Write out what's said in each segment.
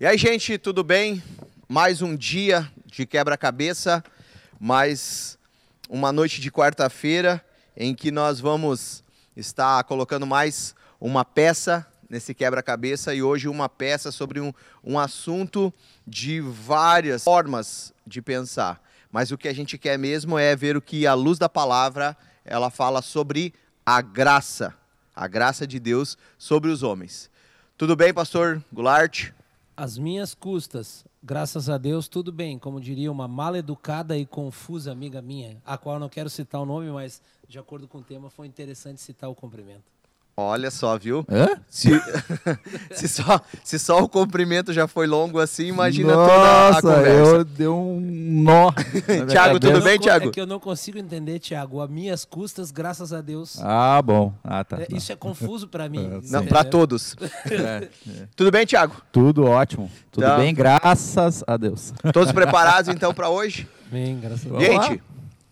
E aí, gente, tudo bem? Mais um dia de quebra-cabeça, mais uma noite de quarta-feira em que nós vamos estar colocando mais uma peça nesse quebra-cabeça e hoje uma peça sobre um assunto de várias formas de pensar. Mas o que a gente quer mesmo é ver o que a luz da palavra ela fala sobre a graça de Deus sobre os homens. Tudo bem, pastor Goulart? As minhas custas, graças a Deus, tudo bem, como diria uma mal-educada e confusa amiga minha, a qual não quero citar o nome, mas de acordo com o tema foi interessante citar o cumprimento. Olha só, viu? Se só o cumprimento já foi longo assim, imagina. Nossa, toda a conversa. Eu dei um nó. Tiago, tudo bem, Tiago? É que eu não consigo entender, Tiago. A minhas custas, graças a Deus. Ah, bom. Ah, tá. Isso é confuso para mim. Não, para todos. Tudo bem, Tiago? Tudo ótimo. Tudo bem, graças a Deus. Todos preparados, então, para hoje? Bem, graças a Deus. Gente,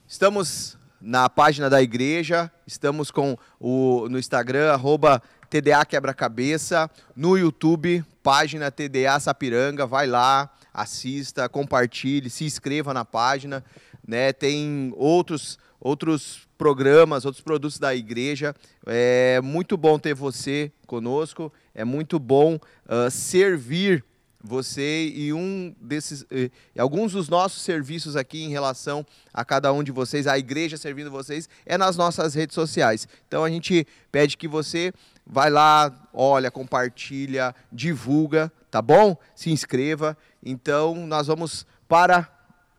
estamos na página da igreja, estamos no Instagram, @TDA Quebra Cabeça, no YouTube, página TDA Sapiranga, vai lá, assista, compartilhe, se inscreva na página, né? Tem outros programas, outros produtos da igreja, é muito bom ter você conosco, é muito bom servir você e alguns dos nossos serviços aqui em relação a cada um de vocês, a igreja servindo vocês, é nas nossas redes sociais. Então a gente pede que você vai lá, olha, compartilha, divulga, tá bom? Se inscreva. Então nós vamos para,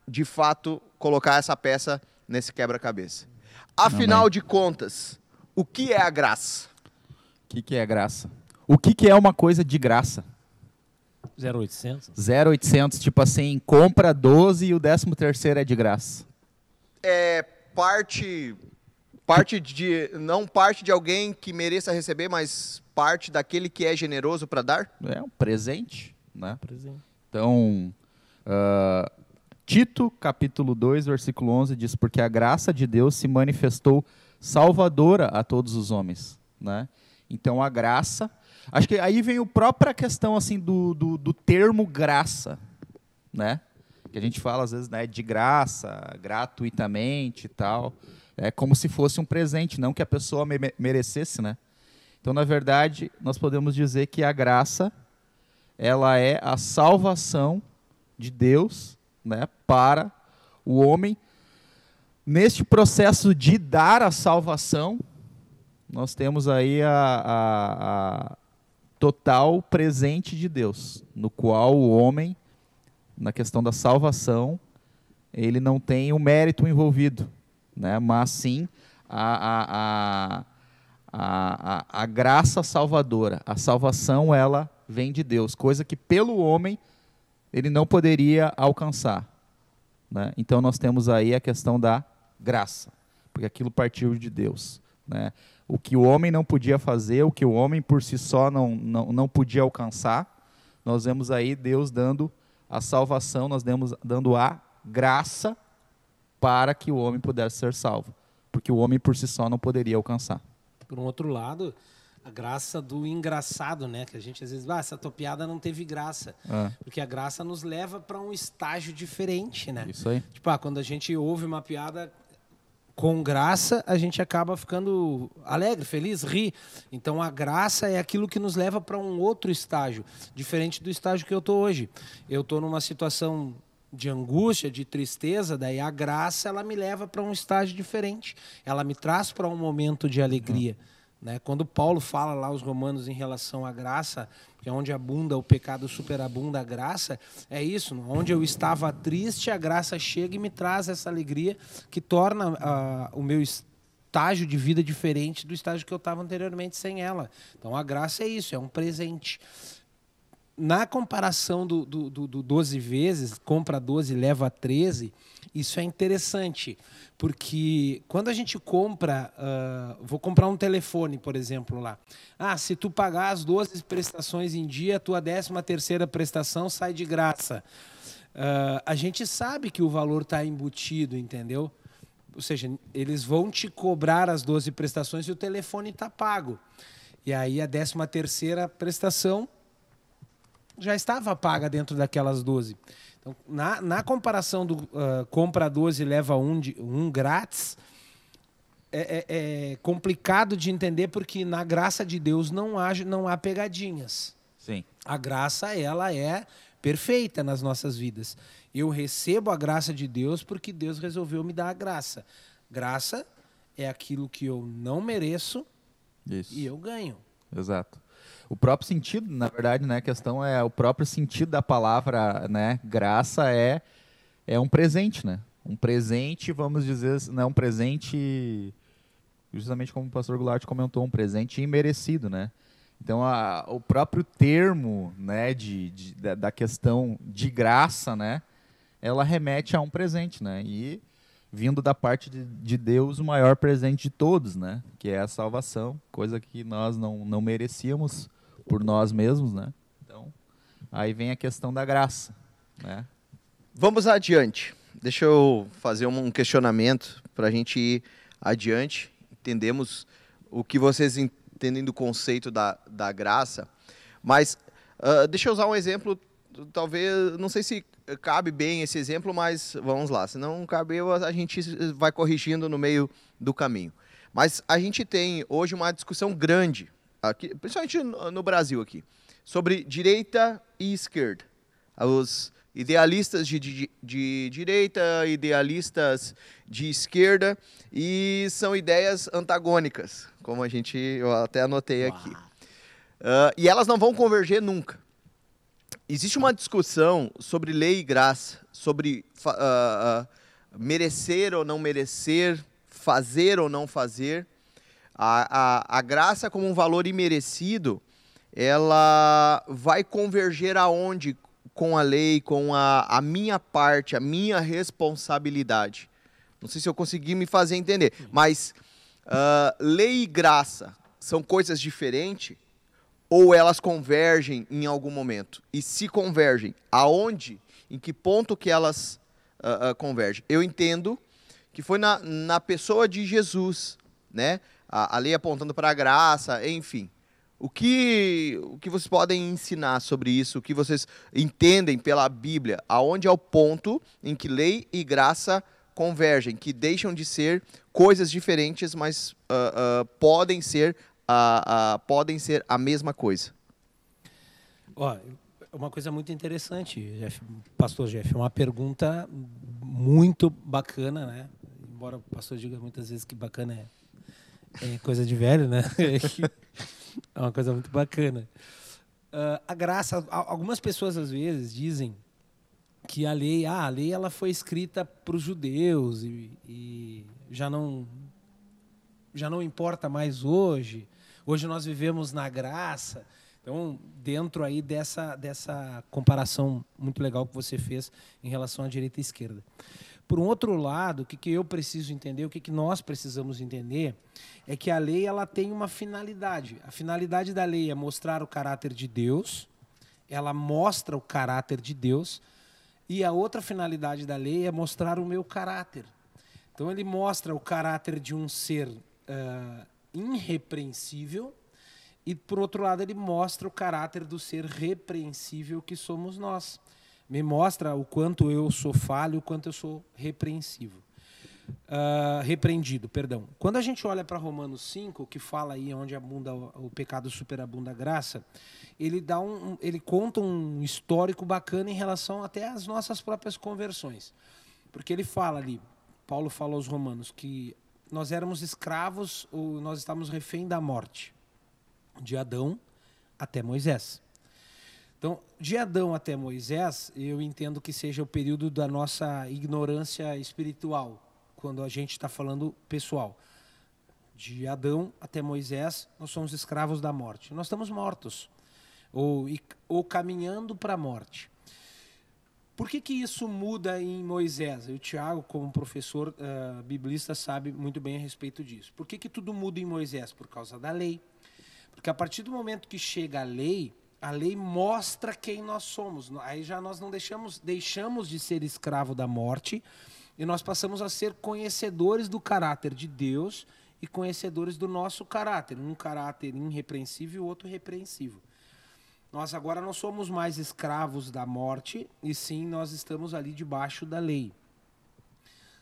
de fato, colocar essa peça nesse quebra-cabeça. Afinal de contas, o que é a graça? O que é a graça? O que é uma coisa de graça? 0,800? 0,800, tipo assim, compra 12 e o 13º é de graça. É parte de alguém que mereça receber, mas parte daquele que é generoso para dar. É um presente, né? Presente. Então, Tito, capítulo 2, versículo 11, diz, porque a graça de Deus se manifestou salvadora a todos os homens, né? Então, a graça... Acho que aí vem a própria questão assim, do termo graça, né? Que a gente fala às vezes, né, de graça, gratuitamente e tal. É como se fosse um presente, não que a pessoa merecesse, né? Então, na verdade, nós podemos dizer que a graça, ela é a salvação de Deus, né, para o homem. Neste processo de dar a salvação, nós temos aí a total presente de Deus, no qual o homem, na questão da salvação, ele não tem o mérito envolvido, né? Mas sim a graça salvadora. A salvação, ela vem de Deus, coisa que pelo homem ele não poderia alcançar, né? Então nós temos aí a questão da graça, porque aquilo partiu de Deus, né? O que o homem não podia fazer, o que o homem por si só não podia alcançar, nós vemos aí Deus dando a salvação, nós dando a graça para que o homem pudesse ser salvo, porque o homem por si só não poderia alcançar. Por um outro lado, a graça do engraçado, né? Que a gente às vezes, essa tua piada não teve graça. É. Porque a graça nos leva para um estágio diferente, né? Isso aí. Tipo, quando a gente ouve uma piada... com graça, a gente acaba ficando alegre, feliz, ri. Então, a graça é aquilo que nos leva para um outro estágio, diferente do estágio que eu estou hoje. Eu estou numa situação de angústia, de tristeza, daí a graça ela me leva para um estágio diferente. Ela me traz para um momento de alegria. Né? Quando Paulo fala lá aos Romanos em relação à graça, que é onde abunda o pecado, superabunda a graça, é isso. Onde eu estava triste, a graça chega e me traz essa alegria que torna o meu estágio de vida diferente do estágio que eu estava anteriormente sem ela. Então, a graça é isso, é um presente. Na comparação do 12 vezes, compra 12 e leva 13, isso é interessante, porque quando a gente compra, vou comprar um telefone, por exemplo, lá. Se tu pagar as 12 prestações em dia, a tua 13ª prestação sai de graça. A gente sabe que o valor está embutido, entendeu? Ou seja, eles vão te cobrar as 12 prestações e o telefone está pago. E aí a 13ª prestação já estava paga dentro daquelas 12. Então, na comparação do compra 12 e leva um grátis, é complicado de entender, porque na graça de Deus não há pegadinhas. Sim. A graça, ela é perfeita nas nossas vidas. Eu recebo a graça de Deus porque Deus resolveu me dar a graça. Graça é aquilo que eu não mereço. Isso. E eu ganho. Exato. O próprio sentido, na verdade, né? A questão é o próprio sentido da palavra, né? Graça é um presente, né? Um presente, vamos dizer, não um presente, justamente como o pastor Goulart comentou, um presente imerecido, né? Então, o próprio termo, né, da questão de graça, né? Ela remete a um presente, né? E vindo da parte de Deus, o maior presente de todos, né? Que é a salvação, coisa que nós não merecíamos por nós mesmos, né? Então, aí vem a questão da graça, né? Vamos adiante. Deixa eu fazer um questionamento para a gente ir adiante. Entendemos o que vocês entendem do conceito da graça, mas deixa eu usar um exemplo, talvez, não sei se cabe bem esse exemplo, mas vamos lá. Se não cabe, a gente vai corrigindo no meio do caminho. Mas a gente tem hoje uma discussão grande, aqui, principalmente no Brasil, aqui, sobre direita e esquerda. Os idealistas de direita, idealistas de esquerda, e são ideias antagônicas, como eu até anotei aqui. E elas não vão converger nunca. Existe uma discussão sobre lei e graça, sobre merecer ou não merecer, fazer ou não fazer. A graça como um valor imerecido, ela vai converger aonde com a lei, com a minha parte, a minha responsabilidade? Não sei se eu consegui me fazer entender, mas lei e graça são coisas diferentes? Ou elas convergem em algum momento? E se convergem, aonde? Em que ponto que elas convergem? Eu entendo que foi na pessoa de Jesus, né? A lei apontando para a graça, enfim. O que vocês podem ensinar sobre isso? O que vocês entendem pela Bíblia? Aonde é o ponto em que lei e graça convergem? Que deixam de ser coisas diferentes, mas podem ser... podem ser a mesma coisa. Ó, uma coisa muito interessante, pastor Jeff, uma pergunta muito bacana, né? Embora o pastor diga muitas vezes que bacana é coisa de velho, né? É uma coisa muito bacana. A graça, algumas pessoas às vezes dizem que a lei ela foi escrita para os judeus e já não importa mais hoje. Hoje nós vivemos na graça. Então, dentro aí dessa comparação muito legal que você fez em relação à direita e esquerda. Por um outro lado, o que eu preciso entender, o que nós precisamos entender, é que a lei ela tem uma finalidade. A finalidade da lei é mostrar o caráter de Deus. Ela mostra o caráter de Deus. E a outra finalidade da lei é mostrar o meu caráter. Então, ele mostra o caráter de um ser irrepreensível e, por outro lado, ele mostra o caráter do ser repreensível que somos nós. Me mostra o quanto eu sou falho, o quanto eu sou repreendido. Perdão. Quando a gente olha para Romanos 5, que fala aí onde abunda o pecado, superabunda a graça, ele conta um histórico bacana em relação até às nossas próprias conversões. Porque ele fala ali, Paulo fala aos Romanos, que nós éramos escravos, ou nós estávamos refém da morte, de Adão até Moisés. Então, de Adão até Moisés, eu entendo que seja o período da nossa ignorância espiritual, quando a gente está falando pessoal. De Adão até Moisés, nós somos escravos da morte. Nós estamos mortos, ou caminhando para a morte. Por que isso muda em Moisés? O Tiago, como professor biblista, sabe muito bem a respeito disso. Por que tudo muda em Moisés? Por causa da lei. Porque a partir do momento que chega a lei mostra quem nós somos. Aí já nós não deixamos de ser escravo da morte e nós passamos a ser conhecedores do caráter de Deus e conhecedores do nosso caráter. Um caráter irrepreensível e o outro repreensível. Nós agora não somos mais escravos da morte, e sim nós estamos ali debaixo da lei.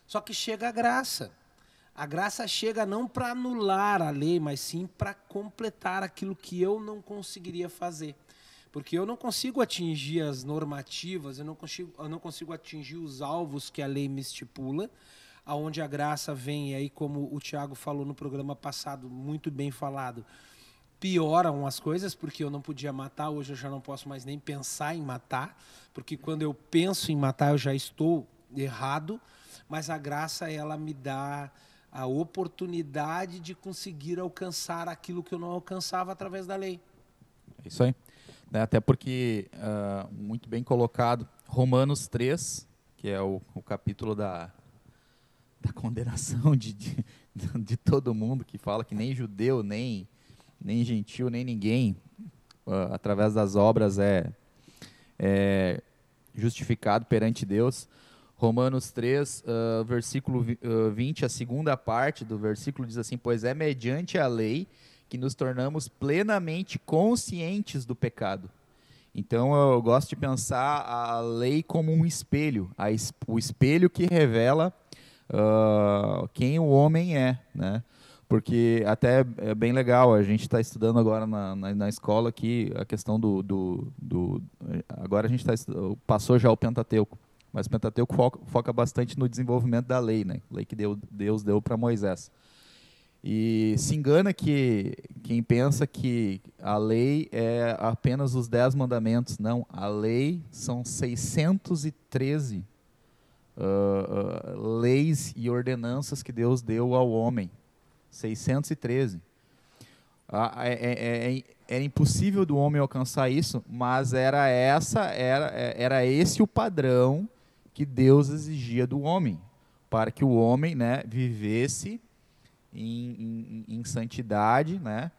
Só que chega a graça. A graça chega não para anular a lei, mas sim para completar aquilo que eu não conseguiria fazer. Porque eu não consigo atingir as normativas, eu não consigo atingir os alvos que a lei me estipula, aonde a graça vem, e aí como o Tiago falou no programa passado, muito bem falado, pioram as coisas, porque eu não podia matar, hoje eu já não posso mais nem pensar em matar, porque quando eu penso em matar eu já estou errado, mas a graça ela me dá a oportunidade de conseguir alcançar aquilo que eu não alcançava através da lei. É isso aí. Até porque, muito bem colocado, Romanos 3, que é o capítulo da condenação de todo mundo, que fala que nem judeu, nem gentil, nem ninguém, através das obras é justificado perante Deus. Romanos 3, versículo 20, a segunda parte do versículo diz assim: pois é mediante a lei que nos tornamos plenamente conscientes do pecado. Então eu gosto de pensar a lei como um espelho, o espelho que revela quem o homem é, né? Porque até é bem legal, a gente está estudando agora na escola aqui a questão agora a gente passou já o Pentateuco, mas o Pentateuco foca bastante no desenvolvimento da lei, né? Lei que Deus deu para Moisés. E se engana quem pensa que a lei é apenas os 10 mandamentos. Não, a lei são 613 leis e ordenanças que Deus deu ao homem. 613. Era impossível do homem alcançar isso, mas era esse o padrão que Deus exigia do homem, para que o homem, né, vivesse em santidade, né?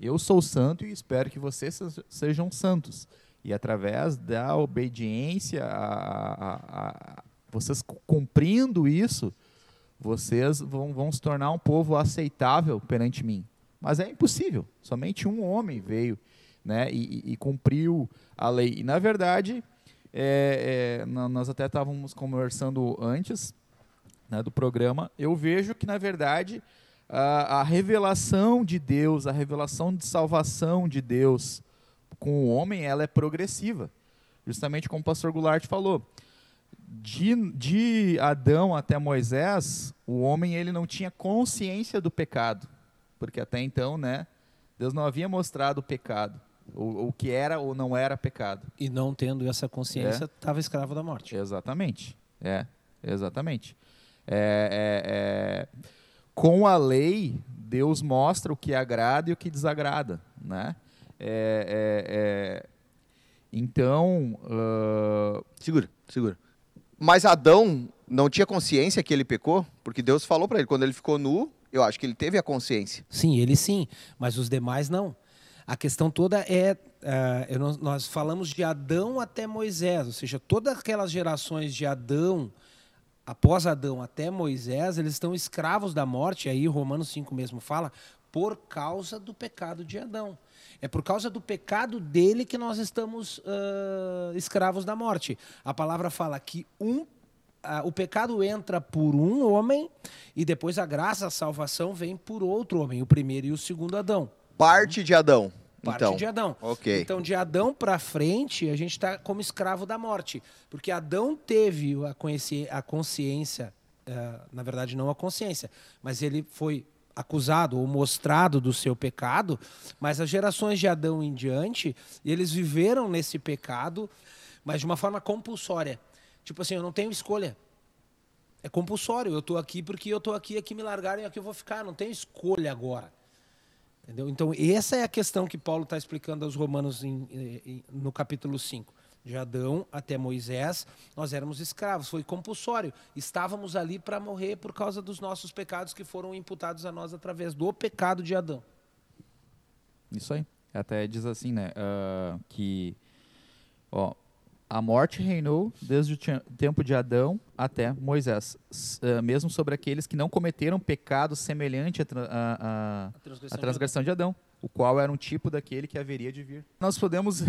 Eu sou santo e espero que vocês sejam santos. E através da obediência, vocês cumprindo isso, vocês vão se tornar um povo aceitável perante mim. Mas é impossível. Somente um homem veio, né, e cumpriu a lei. E na verdade, nós até estávamos conversando antes, né, do programa, eu vejo que, na verdade, a revelação de Deus, a revelação de salvação de Deus com o homem, ela é progressiva. Justamente como o pastor Goulart falou, de Adão até Moisés, o homem ele não tinha consciência do pecado, porque até então, né, Deus não havia mostrado o pecado, o que era ou não era pecado. E não tendo essa consciência, estava escravo da morte. Exatamente, exatamente. Com a lei, Deus mostra o que agrada e o que desagrada, né? Então... Segura. Mas Adão não tinha consciência que ele pecou? Porque Deus falou para ele, quando ele ficou nu, eu acho que ele teve a consciência. Sim, ele sim, mas os demais não. A questão toda é... nós falamos de Adão até Moisés, ou seja, todas aquelas gerações de Adão... Após Adão até Moisés, eles estão escravos da morte, aí Romanos 5 mesmo fala, por causa do pecado de Adão. É por causa do pecado dele que nós estamos escravos da morte. A palavra fala que o pecado entra por um homem e depois a graça, a salvação vem por outro homem, o primeiro e o segundo Adão. Parte de Adão. De Adão. Okay. Então, de Adão para frente, a gente está como escravo da morte. Porque Adão teve a consciência, na verdade não a consciência, mas ele foi acusado ou mostrado do seu pecado, mas as gerações de Adão em diante, eles viveram nesse pecado, mas de uma forma compulsória. Tipo assim, eu não tenho escolha. É compulsório, eu estou aqui porque eu estou aqui, aqui me largaram e aqui eu vou ficar, não tenho escolha agora. Entendeu? Então, essa é a questão que Paulo está explicando aos Romanos no capítulo 5. De Adão até Moisés, nós éramos escravos, foi compulsório. Estávamos ali para morrer por causa dos nossos pecados que foram imputados a nós através do pecado de Adão. Isso aí. Até diz assim, né, que A morte reinou desde o tempo de Adão até Moisés, mesmo sobre aqueles que não cometeram pecado semelhante à transgressão de Adão, o qual era um tipo daquele que haveria de vir. Nós podemos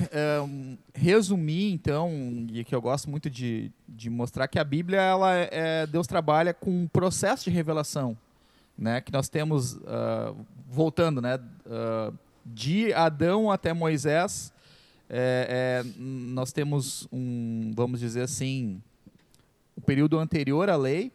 resumir, então, e que eu gosto muito de mostrar, que a Bíblia, Deus trabalha com um processo de revelação, né, que nós temos, voltando, né, de Adão até Moisés. Nós temos vamos dizer assim, o período anterior à lei.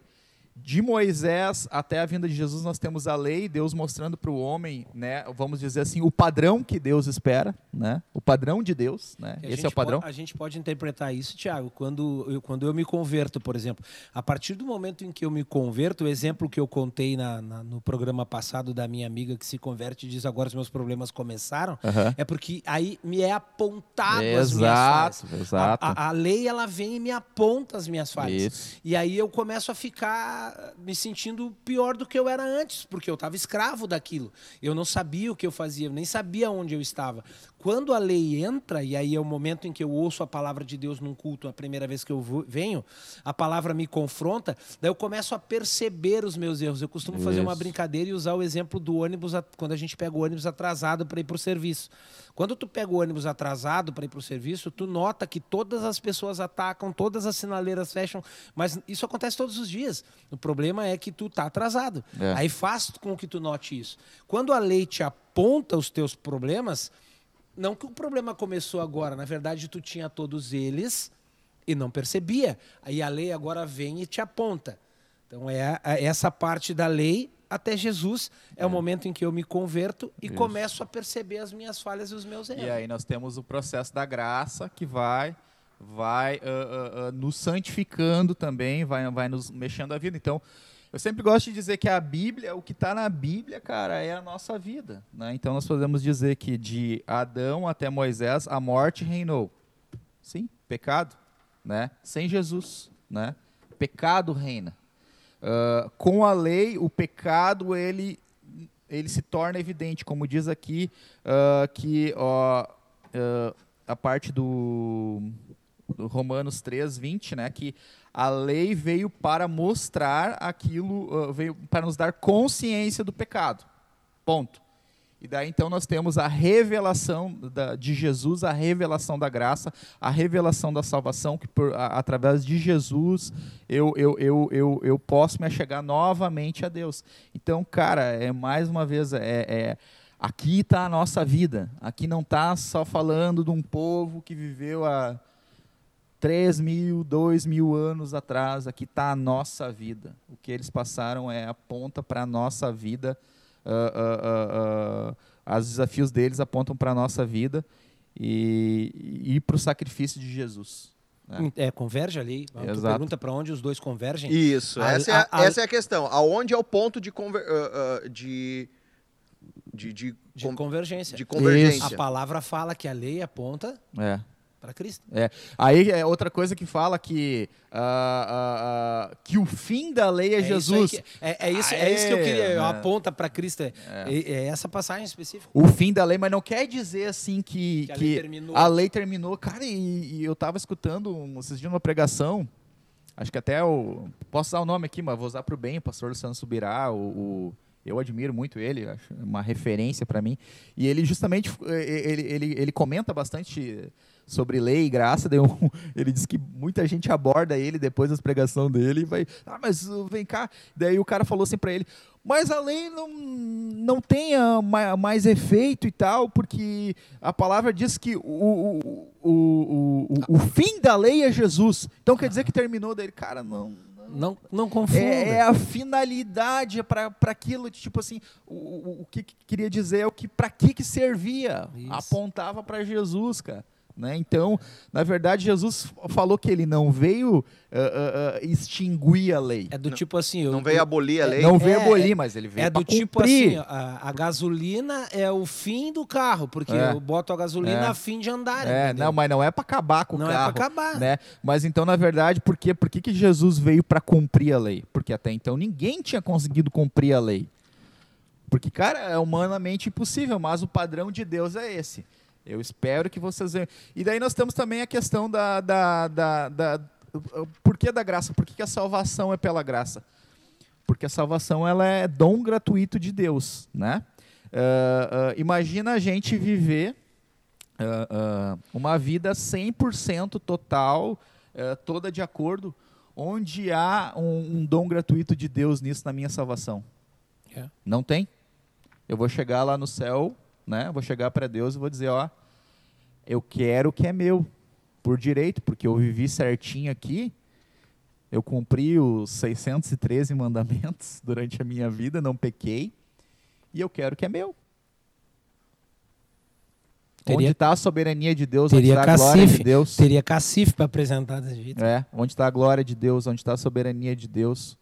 De Moisés até a vinda de Jesus, nós temos a lei, Deus mostrando para o homem, né, vamos dizer assim, o padrão que Deus espera, né, o padrão de Deus. Né, esse é o padrão. A gente pode interpretar isso, Tiago, quando eu me converto, por exemplo. A partir do momento em que eu me converto, o exemplo que eu contei no programa passado da minha amiga que se converte e diz: agora os meus problemas começaram, é porque aí me é apontado as minhas falhas. Exato. A lei, ela vem e me aponta as minhas falhas. Isso. E aí eu começo a ficar me sentindo pior do que eu era antes, porque eu estava escravo daquilo. Eu não sabia o que eu fazia, eu nem sabia onde eu estava. Quando a lei entra, e aí é o momento em que eu ouço a palavra de Deus num culto, a primeira vez que eu venho, a palavra me confronta, daí eu começo a perceber os meus erros. Eu costumo fazer uma brincadeira e usar o exemplo do ônibus, quando a gente pega o ônibus atrasado para ir para o serviço. Quando tu pega o ônibus atrasado para ir para o serviço, tu nota que todas as pessoas atacam, todas as sinaleiras fecham, mas isso acontece todos os dias. O problema é que tu tá atrasado. Aí faz com que tu note isso. Quando a lei te aponta os teus problemas, não que o problema começou agora, na verdade tu tinha todos eles e não percebia. Aí a lei agora vem e te aponta. Então essa parte da lei até Jesus é o momento em que eu me converto e começo a perceber as minhas falhas e os meus erros. E aí nós temos o processo da graça que vai nos santificando também, vai nos mexendo a vida. Então, eu sempre gosto de dizer que a Bíblia, o que está na Bíblia, cara, é a nossa vida, né? Então, nós podemos dizer que de Adão até Moisés, a morte reinou. Sim, pecado, né? Sem Jesus, né? Pecado reina. Com a lei, o pecado, ele se torna evidente, como diz aqui, a parte do Romanos 3:20, né, que a lei veio para mostrar aquilo, veio para nos dar consciência do pecado, ponto. E daí então nós temos a revelação de Jesus, a revelação da graça, a revelação da salvação, que através de Jesus eu posso me achegar novamente a Deus. Então, cara, mais uma vez, aqui está a nossa vida. Aqui não está só falando de um povo que viveu há 3.000, 2.000 anos atrás, aqui está a nossa vida. O que eles passaram aponta para a nossa vida, os desafios deles apontam para a nossa vida e para o sacrifício de Jesus. Né? Converge ali. Tu pergunta para onde os dois convergem. Isso, essa é a questão. Aonde é o ponto de convergência. De convergência. Isso. A palavra fala que a lei aponta para Cristo. Aí é outra coisa que fala que o fim da lei é Jesus. Isso que eu queria. Aponta para Cristo. É essa passagem específica. O fim da lei, mas não quer dizer assim que a lei terminou. Cara, e eu estava escutando esses dias uma pregação, acho que até posso usar o nome aqui, mas vou usar para o bem, o pastor Luciano Subirá, eu admiro muito ele, acho uma referência para mim. E ele justamente ele comenta bastante sobre lei e graça. Ele diz que muita gente aborda ele depois das pregações dele e vai: ah, mas vem cá. Daí o cara falou assim para ele: mas a lei não tem mais efeito e tal, porque a palavra diz que o fim da lei é Jesus. Então quer dizer que terminou. Daí ele: cara, não confunda. É a finalidade para aquilo, tipo assim, o que queria dizer é o que, para que servia. Isso. Apontava para Jesus, cara. Né? Então, na verdade, Jesus falou que ele não veio extinguir a lei. Tipo assim... Não veio abolir a lei. Não veio abolir, mas ele veio para cumprir. Tipo assim, a gasolina é o fim do carro, porque eu boto a gasolina a fim de andar. Não, mas não é para acabar com o carro. Não é para acabar. Né? Mas então, na verdade, por que Jesus veio para cumprir a lei? Porque até então ninguém tinha conseguido cumprir a lei. Porque, cara, é humanamente impossível, mas o padrão de Deus é esse. Eu espero que vocês venham. E daí nós temos também a questão do porquê da graça. Por que a salvação é pela graça? Porque a salvação ela é dom gratuito de Deus, né? Imagina a gente viver uma vida 100% total, toda de acordo, onde há um dom gratuito de Deus nisso, na minha salvação. Yeah. Não tem? Eu vou chegar lá no céu, né? Vou chegar para Deus e vou dizer, ó, eu quero o que é meu, por direito, porque eu vivi certinho aqui, eu cumpri os 613 mandamentos durante a minha vida, não pequei, e eu quero o que é meu. Onde está a soberania de Deus, onde está a glória de Deus. Teria cacife para apresentar as vidas. É, onde está a glória de Deus, onde está a soberania de Deus.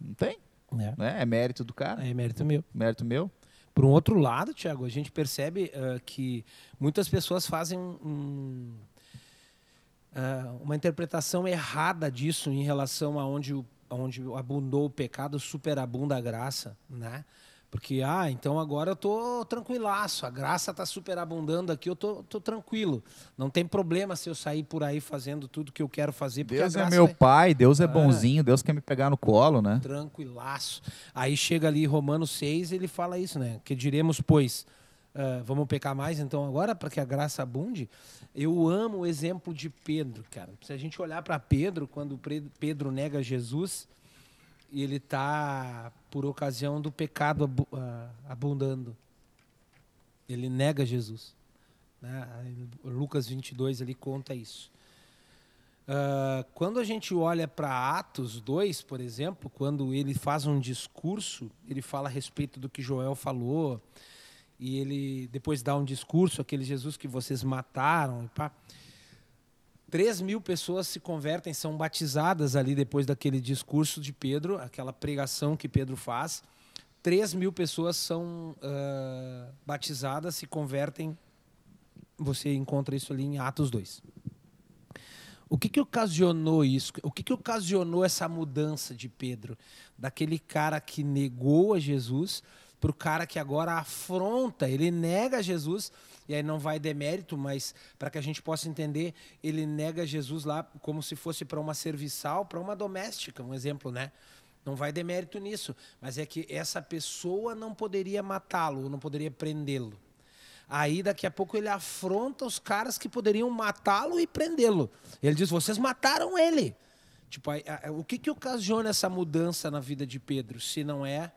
Não tem? É, né? É mérito do cara. É mérito meu. Mérito meu. Por um outro lado, Tiago, a gente percebe que muitas pessoas fazem uma interpretação errada disso em relação a onde abundou o pecado, superabunda a graça, né? Porque, então agora eu estou tranquilaço, a graça está superabundando aqui, eu estou tranquilo. Não tem problema se eu sair por aí fazendo tudo que eu quero fazer. Porque Deus é meu pai, Deus é bonzinho, Deus quer me pegar no colo, né? Tranquilaço. Aí chega ali Romanos 6, ele fala isso, né? Que diremos, pois, vamos pecar mais então agora, para que a graça abunde? Eu amo o exemplo de Pedro, cara. Se a gente olhar para Pedro, quando Pedro nega Jesus... E ele está, por ocasião do pecado abundando. Ele nega Jesus. Né? Lucas 22, ele conta isso. Quando a gente olha para Atos 2, por exemplo, quando ele faz um discurso, ele fala a respeito do que Joel falou, e ele depois dá um discurso, aquele Jesus que vocês mataram, e pá. 3.000 pessoas se convertem, são batizadas ali depois daquele discurso de Pedro, aquela pregação que Pedro faz. 3.000 pessoas são batizadas, se convertem. Você encontra isso ali em Atos 2. O que ocasionou isso? O que ocasionou essa mudança de Pedro? Daquele cara que negou a Jesus para o cara que agora afronta, ele nega Jesus, e aí não vai demérito, mas para que a gente possa entender, ele nega Jesus lá como se fosse para uma serviçal, para uma doméstica, um exemplo, né? Não vai demérito nisso, mas é que essa pessoa não poderia matá-lo, não poderia prendê-lo. Aí daqui a pouco ele afronta os caras que poderiam matá-lo e prendê-lo. Ele diz, vocês mataram ele. Tipo, o que ocasiona essa mudança na vida de Pedro, se não é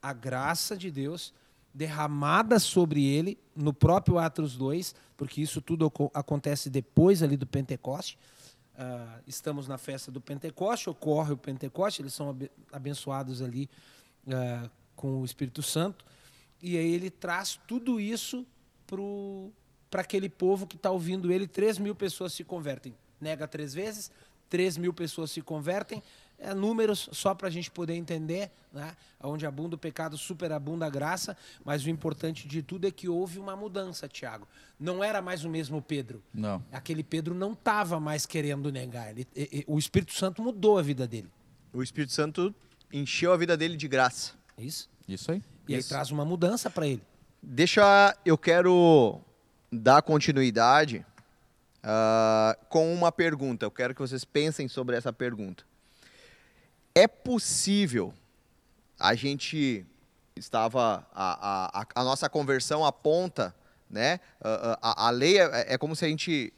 a graça de Deus derramada sobre ele no próprio Atos 2, porque isso tudo acontece depois ali do Pentecoste. Estamos na festa do Pentecoste, ocorre o Pentecoste, eles são abençoados ali com o Espírito Santo. E aí ele traz tudo isso para aquele povo que está ouvindo ele. 3.000 pessoas se convertem. Nega 3 vezes, 3.000 pessoas se convertem. É números só para a gente poder entender, né? Onde abunda o pecado, superabunda a graça, mas o importante de tudo é que houve uma mudança, Tiago. Não era mais o mesmo Pedro. Não. Aquele Pedro não estava mais querendo negar. O Espírito Santo mudou a vida dele. O Espírito Santo encheu a vida dele de graça. Isso. Isso aí. E aí traz uma mudança para ele. Eu quero dar continuidade com uma pergunta. Eu quero que vocês pensem sobre essa pergunta. É possível, a gente estava, a nossa conversão aponta, né? A lei é como se a gente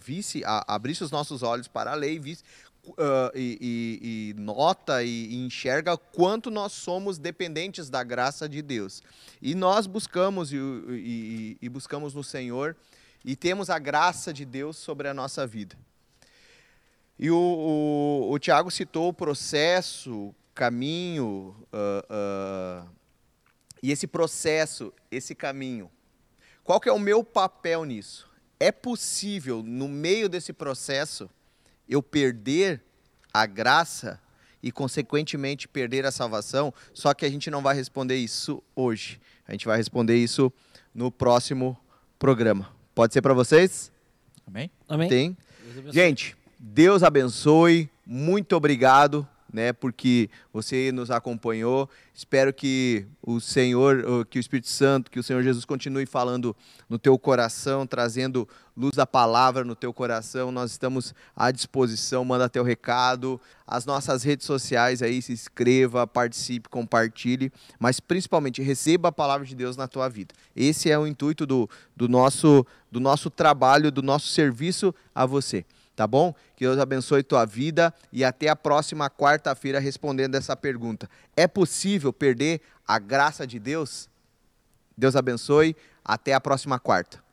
visse, abrisse os nossos olhos para a lei, visse, e nota e enxerga quanto nós somos dependentes da graça de Deus. E nós buscamos, e buscamos no Senhor, e temos a graça de Deus sobre a nossa vida. E o Tiago citou o processo, caminho, e esse processo, esse caminho. Qual que é o meu papel nisso? É possível, no meio desse processo, eu perder a graça e, consequentemente, perder a salvação? Só que a gente não vai responder isso hoje. A gente vai responder isso no próximo programa. Pode ser para vocês? Amém? Amém. Tem. Gente... Deus abençoe, muito obrigado, né, porque você nos acompanhou. Espero que o Senhor, que o Espírito Santo, que o Senhor Jesus continue falando no teu coração, trazendo luz da palavra no teu coração. Nós estamos à disposição, manda teu recado, as nossas redes sociais aí, se inscreva, participe, compartilhe, mas principalmente receba a palavra de Deus na tua vida. Esse é o intuito do nosso trabalho, do nosso serviço a você. Tá bom? Que Deus abençoe tua vida e até a próxima quarta-feira respondendo essa pergunta. É possível perder a graça de Deus? Deus abençoe. Até a próxima quarta.